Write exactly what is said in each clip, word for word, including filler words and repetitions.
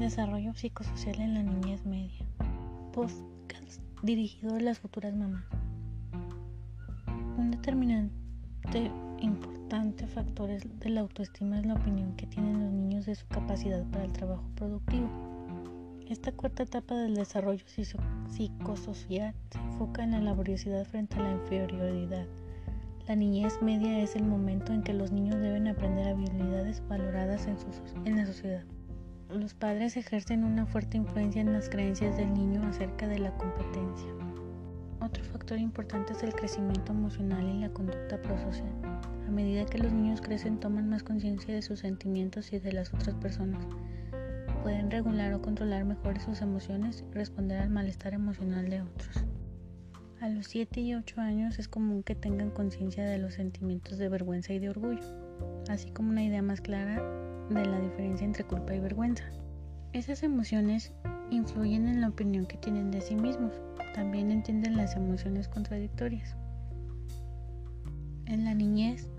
Desarrollo psicosocial en la niñez media. Podcast dirigido a las futuras mamás. Un determinante importante factor de la autoestima es la opinión que tienen los niños de su capacidad para el trabajo productivo. Esta cuarta etapa del desarrollo psicosocial se enfoca en la laboriosidad frente a la inferioridad. La niñez media es el momento en que los niños deben aprender habilidades valoradas en, su, en la sociedad. Los padres ejercen una fuerte influencia en las creencias del niño acerca de la competencia. Otro factor importante es el crecimiento emocional y la conducta prosocial. A medida que los niños crecen, toman más conciencia de sus sentimientos y de las otras personas. Pueden regular o controlar mejor sus emociones y responder al malestar emocional de otros. A los siete y ocho años es común que tengan conciencia de los sentimientos de vergüenza y de orgullo, así como una idea más clara de la diferencia entre culpa y vergüenza. Esas emociones influyen en la opinión que tienen de sí mismos. También entienden las emociones contradictorias. En la niñez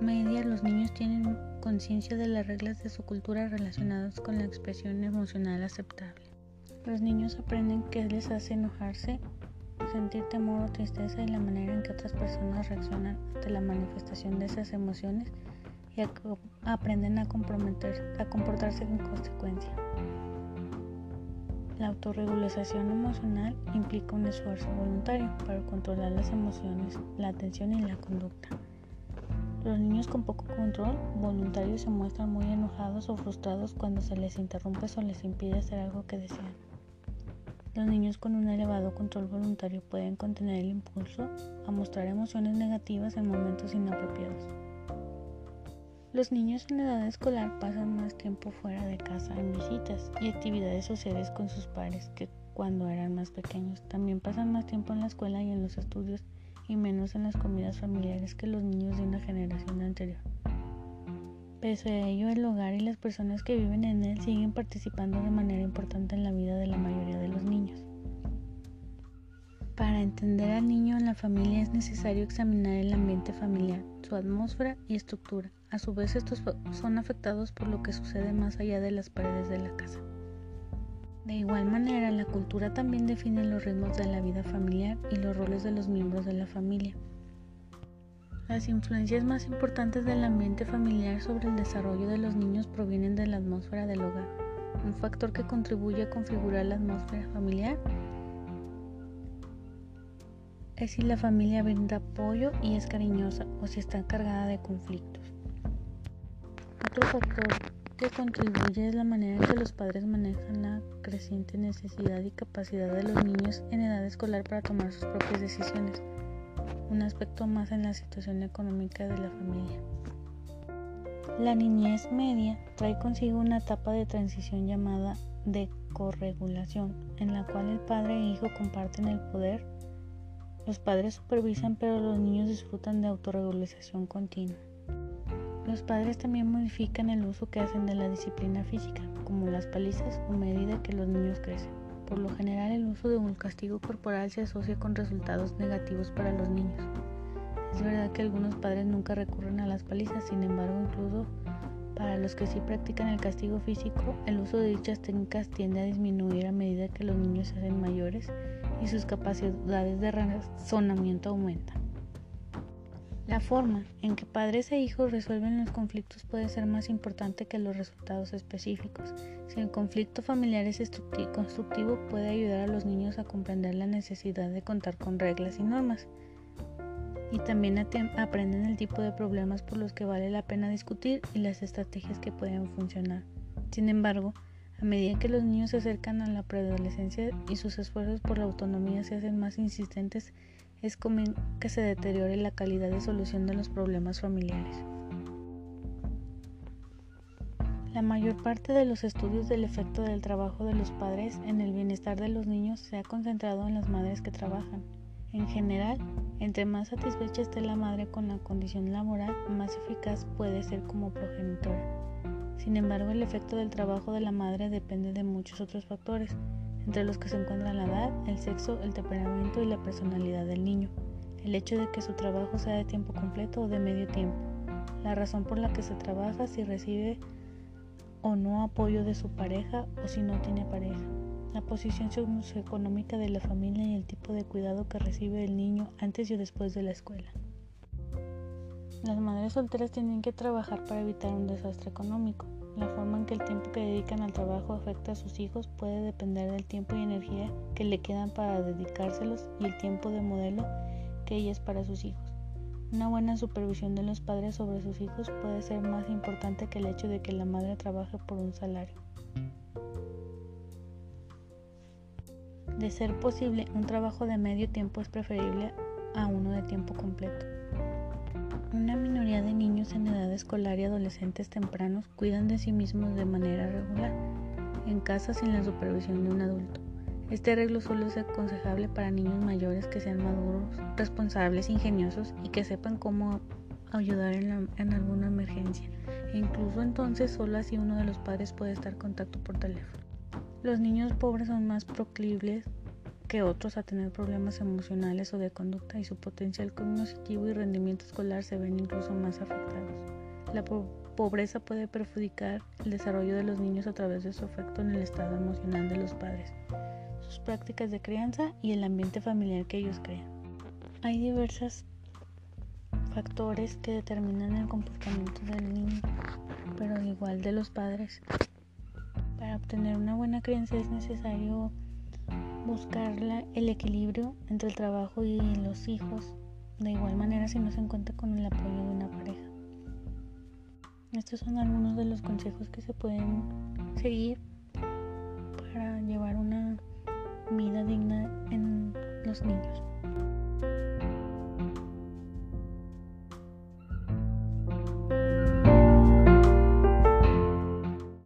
media, los niños tienen conciencia de las reglas de su cultura relacionadas con la expresión emocional aceptable. Los niños aprenden qué les hace enojarse, sentir temor o tristeza y la manera en que otras personas reaccionan ante la manifestación de esas emociones y a, aprenden a, a comportarse en consecuencia. La autorregulación emocional implica un esfuerzo voluntario para controlar las emociones, la atención y la conducta. Los niños con poco control voluntario se muestran muy enojados o frustrados cuando se les interrumpe o les impide hacer algo que desean. Los niños con un elevado control voluntario pueden contener el impulso a mostrar emociones negativas en momentos inapropiados. Los niños en la edad escolar pasan más tiempo fuera de casa en visitas y actividades sociales con sus pares que cuando eran más pequeños. También pasan más tiempo en la escuela y en los estudios y menos en las comidas familiares que los niños de una generación anterior. Pese a ello, el hogar y las personas que viven en él siguen participando de manera importante en la vida de la mayoría de los niños. Para entender al niño en la familia es necesario examinar el ambiente familiar, su atmósfera y estructura. A su vez, estos son afectados por lo que sucede más allá de las paredes de la casa. De igual manera, la cultura también define los ritmos de la vida familiar y los roles de los miembros de la familia. Las influencias más importantes del ambiente familiar sobre el desarrollo de los niños provienen de la atmósfera del hogar. Un factor que contribuye a configurar la atmósfera familiar es si la familia brinda apoyo y es cariñosa o si está cargada de conflictos. Otro factor que contribuye es la manera en que los padres manejan la creciente necesidad y capacidad de los niños en edad escolar para tomar sus propias decisiones. Un aspecto más en la situación económica de la familia. La niñez media trae consigo una etapa de transición llamada de corregulación, en la cual el padre e hijo comparten el poder. Los padres supervisan, pero los niños disfrutan de autorregulación continua. Los padres también modifican el uso que hacen de la disciplina física, como las palizas, a medida que los niños crecen. Por lo general, el uso de un castigo corporal se asocia con resultados negativos para los niños. Es verdad que algunos padres nunca recurren a las palizas, sin embargo, incluso para los que sí practican el castigo físico, el uso de dichas técnicas tiende a disminuir a medida que los niños se hacen mayores y sus capacidades de razonamiento aumentan. La forma en que padres e hijos resuelven los conflictos puede ser más importante que los resultados específicos. Si el conflicto familiar es constructivo, puede ayudar a los niños a comprender la necesidad de contar con reglas y normas. Y también aprenden el tipo de problemas por los que vale la pena discutir y las estrategias que pueden funcionar. Sin embargo, a medida que los niños se acercan a la preadolescencia y sus esfuerzos por la autonomía se hacen más insistentes, es común que se deteriore la calidad de solución de los problemas familiares. La mayor parte de los estudios del efecto del trabajo de los padres en el bienestar de los niños se ha concentrado en las madres que trabajan. En general, entre más satisfecha esté la madre con la condición laboral, más eficaz puede ser como progenitora. Sin embargo, el efecto del trabajo de la madre depende de muchos otros factores, entre los que se encuentran la edad, el sexo, el temperamento y la personalidad del niño, el hecho de que su trabajo sea de tiempo completo o de medio tiempo, la razón por la que se trabaja, si recibe o no apoyo de su pareja o si no tiene pareja, la posición socioeconómica de la familia y el tipo de cuidado que recibe el niño antes y después de la escuela. Las madres solteras tienen que trabajar para evitar un desastre económico. La forma en que el tiempo que dedican al trabajo afecta a sus hijos puede depender del tiempo y energía que le quedan para dedicárselos y el tiempo de modelo que ella es para sus hijos. Una buena supervisión de los padres sobre sus hijos puede ser más importante que el hecho de que la madre trabaje por un salario. De ser posible, un trabajo de medio tiempo es preferible a uno de tiempo completo. Una minoría de niños en edad escolar y adolescentes tempranos cuidan de sí mismos de manera regular, en casa sin la supervisión de un adulto. Este arreglo solo es aconsejable para niños mayores que sean maduros, responsables, ingeniosos y que sepan cómo ayudar en, la, en alguna emergencia. E incluso entonces, solo así uno de los padres puede estar en contacto por teléfono. Los niños pobres son más proclives que otros a tener problemas emocionales o de conducta, y su potencial cognitivo y rendimiento escolar se ven incluso más afectados. La po- pobreza puede perjudicar el desarrollo de los niños a través de su efecto en el estado emocional de los padres, sus prácticas de crianza y el ambiente familiar que ellos crean. Hay diversos factores que determinan el comportamiento del niño, pero al igual de los padres. Para obtener una buena crianza es necesario buscar la, el equilibrio entre el trabajo y los hijos, de igual manera si no se cuenta con el apoyo de una pareja. Estos son algunos de los consejos que se pueden seguir para llevar una vida digna en los niños.